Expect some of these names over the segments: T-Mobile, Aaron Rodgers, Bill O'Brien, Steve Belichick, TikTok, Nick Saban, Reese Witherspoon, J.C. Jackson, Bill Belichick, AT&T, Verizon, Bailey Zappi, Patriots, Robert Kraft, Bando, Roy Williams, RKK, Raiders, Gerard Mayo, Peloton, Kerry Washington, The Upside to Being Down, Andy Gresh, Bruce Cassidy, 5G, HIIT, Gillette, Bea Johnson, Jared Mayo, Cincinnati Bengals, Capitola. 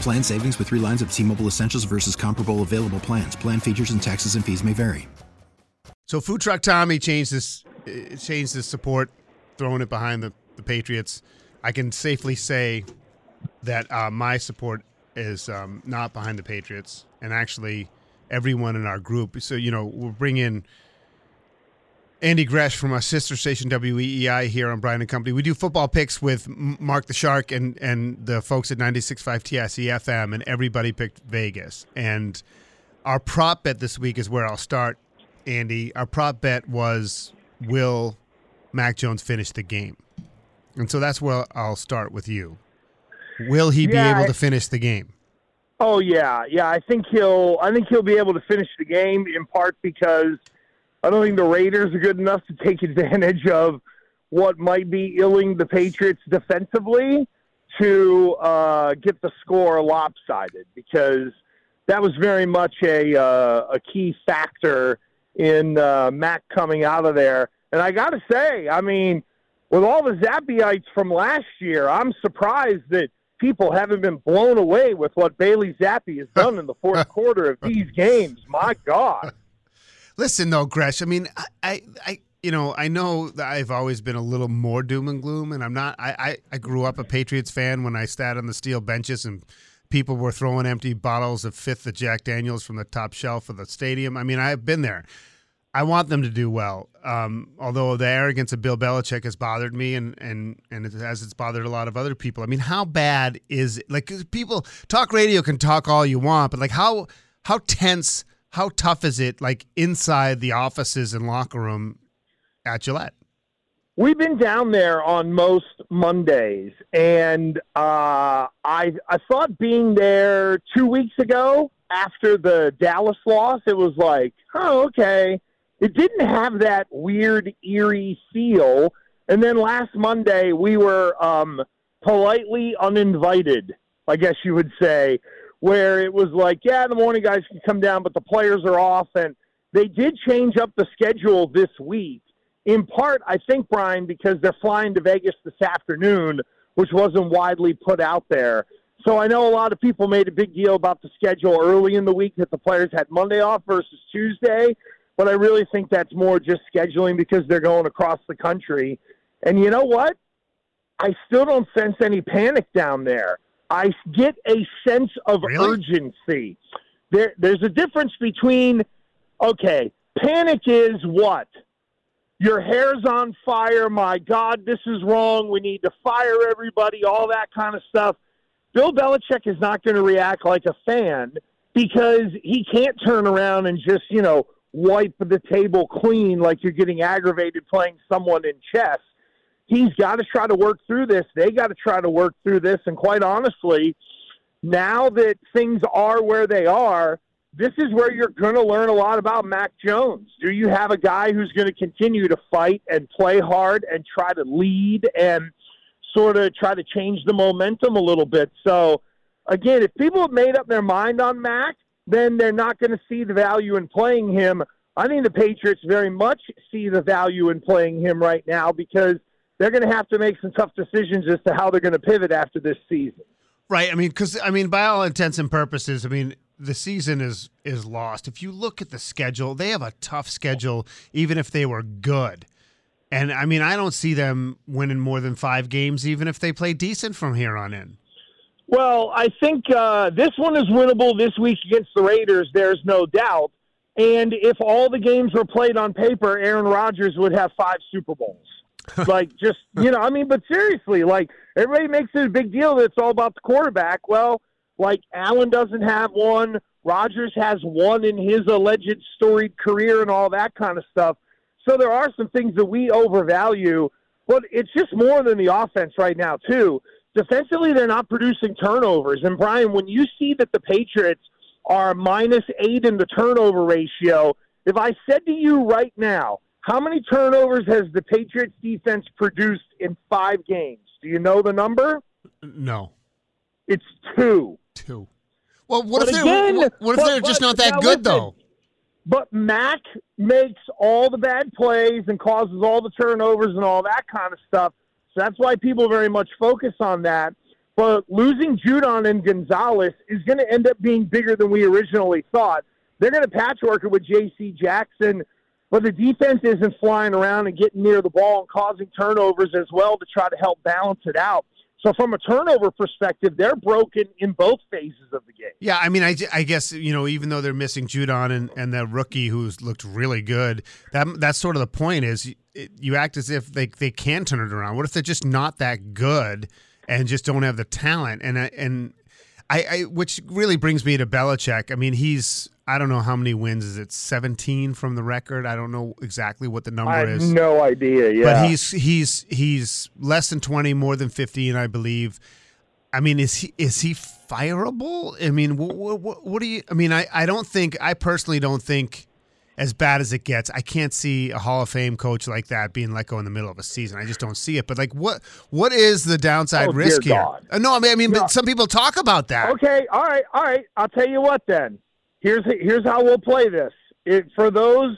Plan savings with 3 lines of T-Mobile Essentials versus comparable available plans. Plan features and taxes and fees may vary. So Food Truck Tommy changed his support, throwing it behind the Patriots. I can safely say that my support is not behind the Patriots, and actually everyone in our group. So, you know, we'll bring in Andy Gresh from our sister station WEEI here on Bryan & Company. We do football picks with Mark the Shark and the folks at 96.5 TSE-FM, and everybody picked Vegas. And our prop bet this week is where I'll start, Andy. Our prop bet was, will Mac Jones finish the game? And so that's where I'll start with you. Will he be able to finish the game? Oh, yeah. Yeah, I think he'll be able to finish the game, in part because I don't think the Raiders are good enough to take advantage of what might be ailing the Patriots defensively to get the score lopsided, because that was very much a key factor in Mac coming out of there. And I got to say, I mean, with all the Zappyites from last year, I'm surprised that people haven't been blown away with what Bailey Zappi has done in the fourth quarter of these games. My God. Listen, though, Gresh, I mean, I know that I've always been a little more doom and gloom, and I'm not. I grew up a Patriots fan when I sat on the steel benches and people were throwing empty bottles of fifth of Jack Daniels from the top shelf of the stadium. I mean, I've been there. I want them to do well, although the arrogance of Bill Belichick has bothered me, and it's bothered a lot of other people. I mean, how bad is it? Like, people, talk radio can talk all you want, but, like, how tense, how tough is it, like, inside the offices and locker room at Gillette? We've been down there on most Mondays, and I thought being there 2 weeks ago after the Dallas loss, it was like, oh, okay. It didn't have that weird, eerie feel. And then last Monday, we were politely uninvited, I guess you would say, where it was like, yeah, the morning guys can come down, but the players are off. And they did change up the schedule this week, in part, I think, Brian, because they're flying to Vegas this afternoon, which wasn't widely put out there. So I know a lot of people made a big deal about the schedule early in the week, that the players had Monday off versus Tuesday, but I really think that's more just scheduling because they're going across the country. And you know what? I still don't sense any panic down there. I get a sense of urgency. There's a difference between, okay, panic is what? Your hair's on fire. My God, this is wrong. We need to fire everybody, all that kind of stuff. Bill Belichick is not going to react like a fan because he can't turn around and just, you know, wipe the table clean like you're getting aggravated playing someone in chess. He's got to try to work through this. They got to try to work through this. And quite honestly, now that things are where they are, this is where you're going to learn a lot about Mac Jones. Do you have a guy who's going to continue to fight and play hard and try to lead and sort of try to change the momentum a little bit? So, again, if people have made up their mind on Mac, then they're not going to see the value in playing him. I think the Patriots very much see the value in playing him right now because they're going to have to make some tough decisions as to how they're going to pivot after this season. Right. I mean, by all intents and purposes, I mean, the season is lost. If you look at the schedule, they have a tough schedule, even if they were good. And, I mean, I don't see them winning more than 5 games, even if they play decent from here on in. Well, I think this one is winnable this week against the Raiders, there's no doubt. And if all the games were played on paper, Aaron Rodgers would have 5 Super Bowls. Like, just, you know, I mean, but seriously, like, everybody makes it a big deal that it's all about the quarterback. Well, like, Allen doesn't have one. Rodgers has one in his alleged storied career and all that kind of stuff. So there are some things that we overvalue, but it's just more than the offense right now, too. Defensively, they're not producing turnovers. And, Brian, when you see that the Patriots are -8 in the turnover ratio, if I said to you right now, how many turnovers has the Patriots defense produced in 5 games? Do you know the number? No. It's 2. 2. Well, what if they're just not that good, though? But Mac makes all the bad plays and causes all the turnovers and all that kind of stuff. So that's why people very much focus on that. But losing Judon and Gonzalez is going to end up being bigger than we originally thought. They're going to patchwork it with J.C. Jackson, but the defense isn't flying around and getting near the ball and causing turnovers as well to try to help balance it out. So from a turnover perspective, they're broken in both phases of the game. Yeah, I mean, I guess, you know, even though they're missing Judon and the rookie who's looked really good, that's sort of the point is you act as if they can turn it around. What if they're just not that good and just don't have the talent? And I which really brings me to Belichick. I mean, he's – I don't know how many wins. Is it 17 from the record? I don't know exactly what the number is. I have no idea, yeah. But he's less than 20, more than 15, I believe. I mean, is he fireable? I mean, what do you – I mean, I personally don't think as bad as it gets. I can't see a Hall of Fame coach like that being let go in the middle of a season. I just don't see it. But, like, what is the downside risk here? No, I mean no. But some people talk about that. Okay, all right. I'll tell you what then. Here's how we'll play this. Because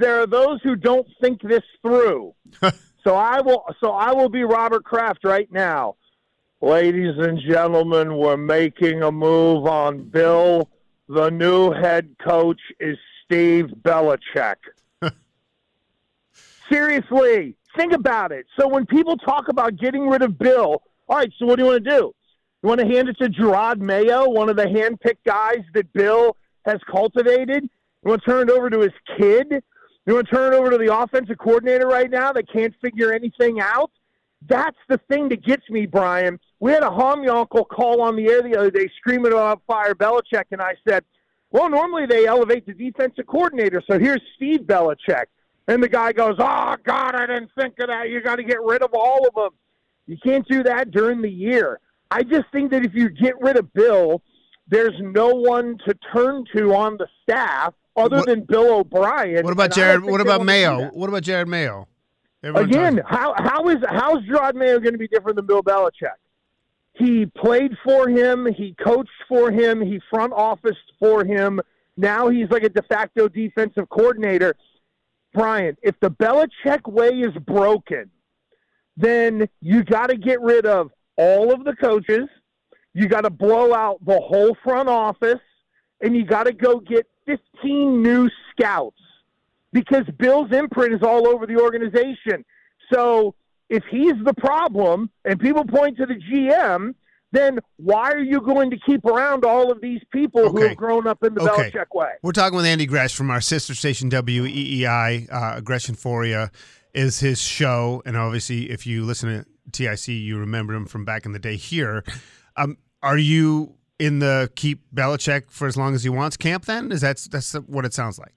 there are those who don't think this through. So I will be Robert Kraft right now. Ladies and gentlemen, we're making a move on Bill. The new head coach is Steve Belichick. Seriously, think about it. So when people talk about getting rid of Bill, all right, so what do you want to do? You want to hand it to Gerard Mayo, one of the hand-picked guys that Bill has cultivated? You want to turn it over to his kid? You want to turn it over to the offensive coordinator right now that can't figure anything out? That's the thing that gets me, Brian. We had a homyonkel call on the air the other day screaming about fire Belichick, and I said, well, normally they elevate the defensive coordinator, so here's Steve Belichick. And the guy goes, oh, God, I didn't think of that. You got to get rid of all of them. You can't do that during the year. I just think that if you get rid of Bill, there's no one to turn to on the staff other than Bill O'Brien. What about Jared? What about Mayo? What about Jared Mayo? Again, how's Gerard Mayo going to be different than Bill Belichick? He played for him. He coached for him. He front officed for him. Now he's like a de facto defensive coordinator. Brian, if the Belichick way is broken, then you got to get rid of all of the coaches. You got to blow out the whole front office, and you got to go get 15 new scouts. Because Bill's imprint is all over the organization. So if he's the problem and people point to the GM, then why are you going to keep around all of these people who have grown up in the Belichick way? We're talking with Andy Gresh from our sister station WEEI. Aggressionphoria is his show. And obviously, if you listen to TIC, you remember him from back in the day here. Are you in the keep Belichick for as long as he wants camp then? That's what it sounds like.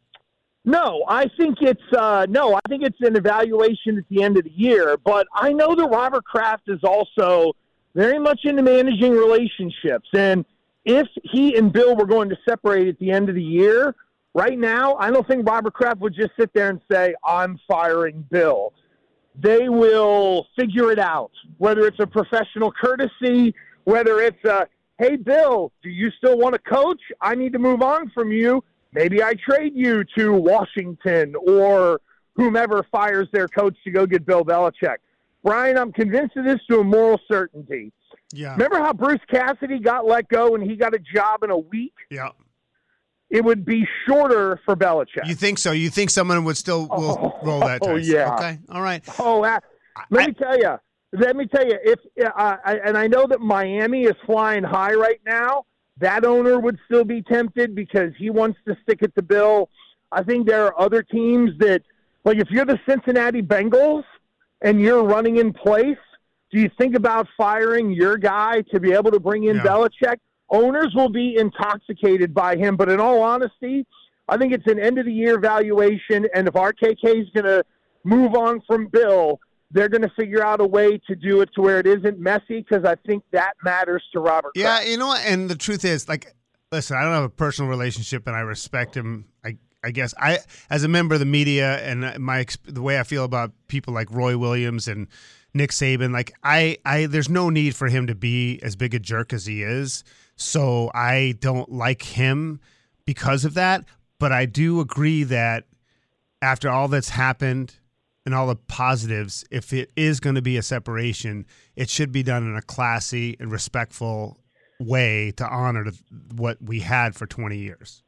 No, I think it's an evaluation at the end of the year. But I know that Robert Kraft is also very much into managing relationships. And if he and Bill were going to separate at the end of the year, right now, I don't think Robert Kraft would just sit there and say, I'm firing Bill. They will figure it out, whether it's a professional courtesy, whether it's a, hey, Bill, do you still want to coach? I need to move on from you. Maybe I trade you to Washington or whomever fires their coach to go get Bill Belichick. Brian, I'm convinced of this to a moral certainty. Yeah. Remember how Bruce Cassidy got let go and he got a job in a week? Yeah. It would be shorter for Belichick. You think so? You think someone would still roll that dice? Oh, yeah. Okay. All right. Let me tell you, let me tell you, if and I know that Miami is flying high right now, that owner would still be tempted because he wants to stick it to Bill. I think there are other teams that, like if you're the Cincinnati Bengals and you're running in place, do you think about firing your guy to be able to bring in Belichick? Owners will be intoxicated by him. But in all honesty, I think it's an end-of-the-year valuation, and if RKK is going to move on from Bill, they're going to figure out a way to do it to where it isn't messy, because I think that matters to Robert. Yeah, Kraft. You know, and the truth is, like, listen, I don't have a personal relationship, and I respect him. I guess I, as a member of the media, and the way I feel about people like Roy Williams and Nick Saban, like there's no need for him to be as big a jerk as he is. So I don't like him because of that. But I do agree that after all that's happened and all the positives, if it is going to be a separation, it should be done in a classy and respectful way to honor what we had for 20 years.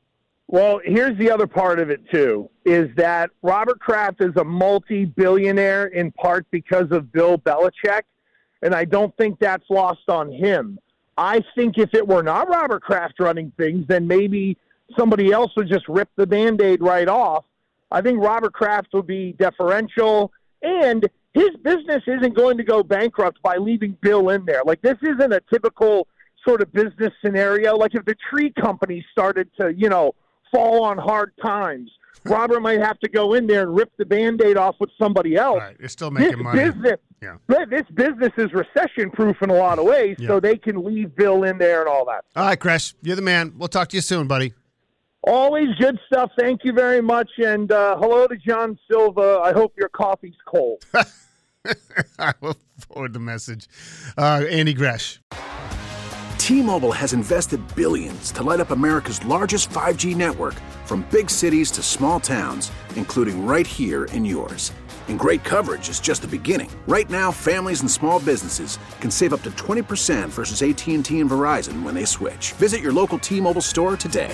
Well, here's the other part of it, too, is that Robert Kraft is a multi-billionaire in part because of Bill Belichick, and I don't think that's lost on him. I think if it were not Robert Kraft running things, then maybe somebody else would just rip the Band-Aid right off. I think Robert Kraft will be deferential, and his business isn't going to go bankrupt by leaving Bill in there. Like, this isn't a typical sort of business scenario. Like, if the tree company started to, you know, fall on hard times, Robert might have to go in there and rip the Band-Aid off with somebody else. Right. They're still making money. This business is recession-proof in a lot of ways, so they can leave Bill in there and all that. All right, Gresh, you're the man. We'll talk to you soon, buddy. Always good stuff. Thank you very much. And hello to John Silva. I hope your coffee's cold. I will forward the message. Andy Gresh. T-Mobile has invested billions to light up America's largest 5G network, from big cities to small towns, including right here in yours. And great coverage is just the beginning. Right now, families and small businesses can save up to 20% versus AT&T and Verizon when they switch. Visit your local T-Mobile store today.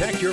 Protect your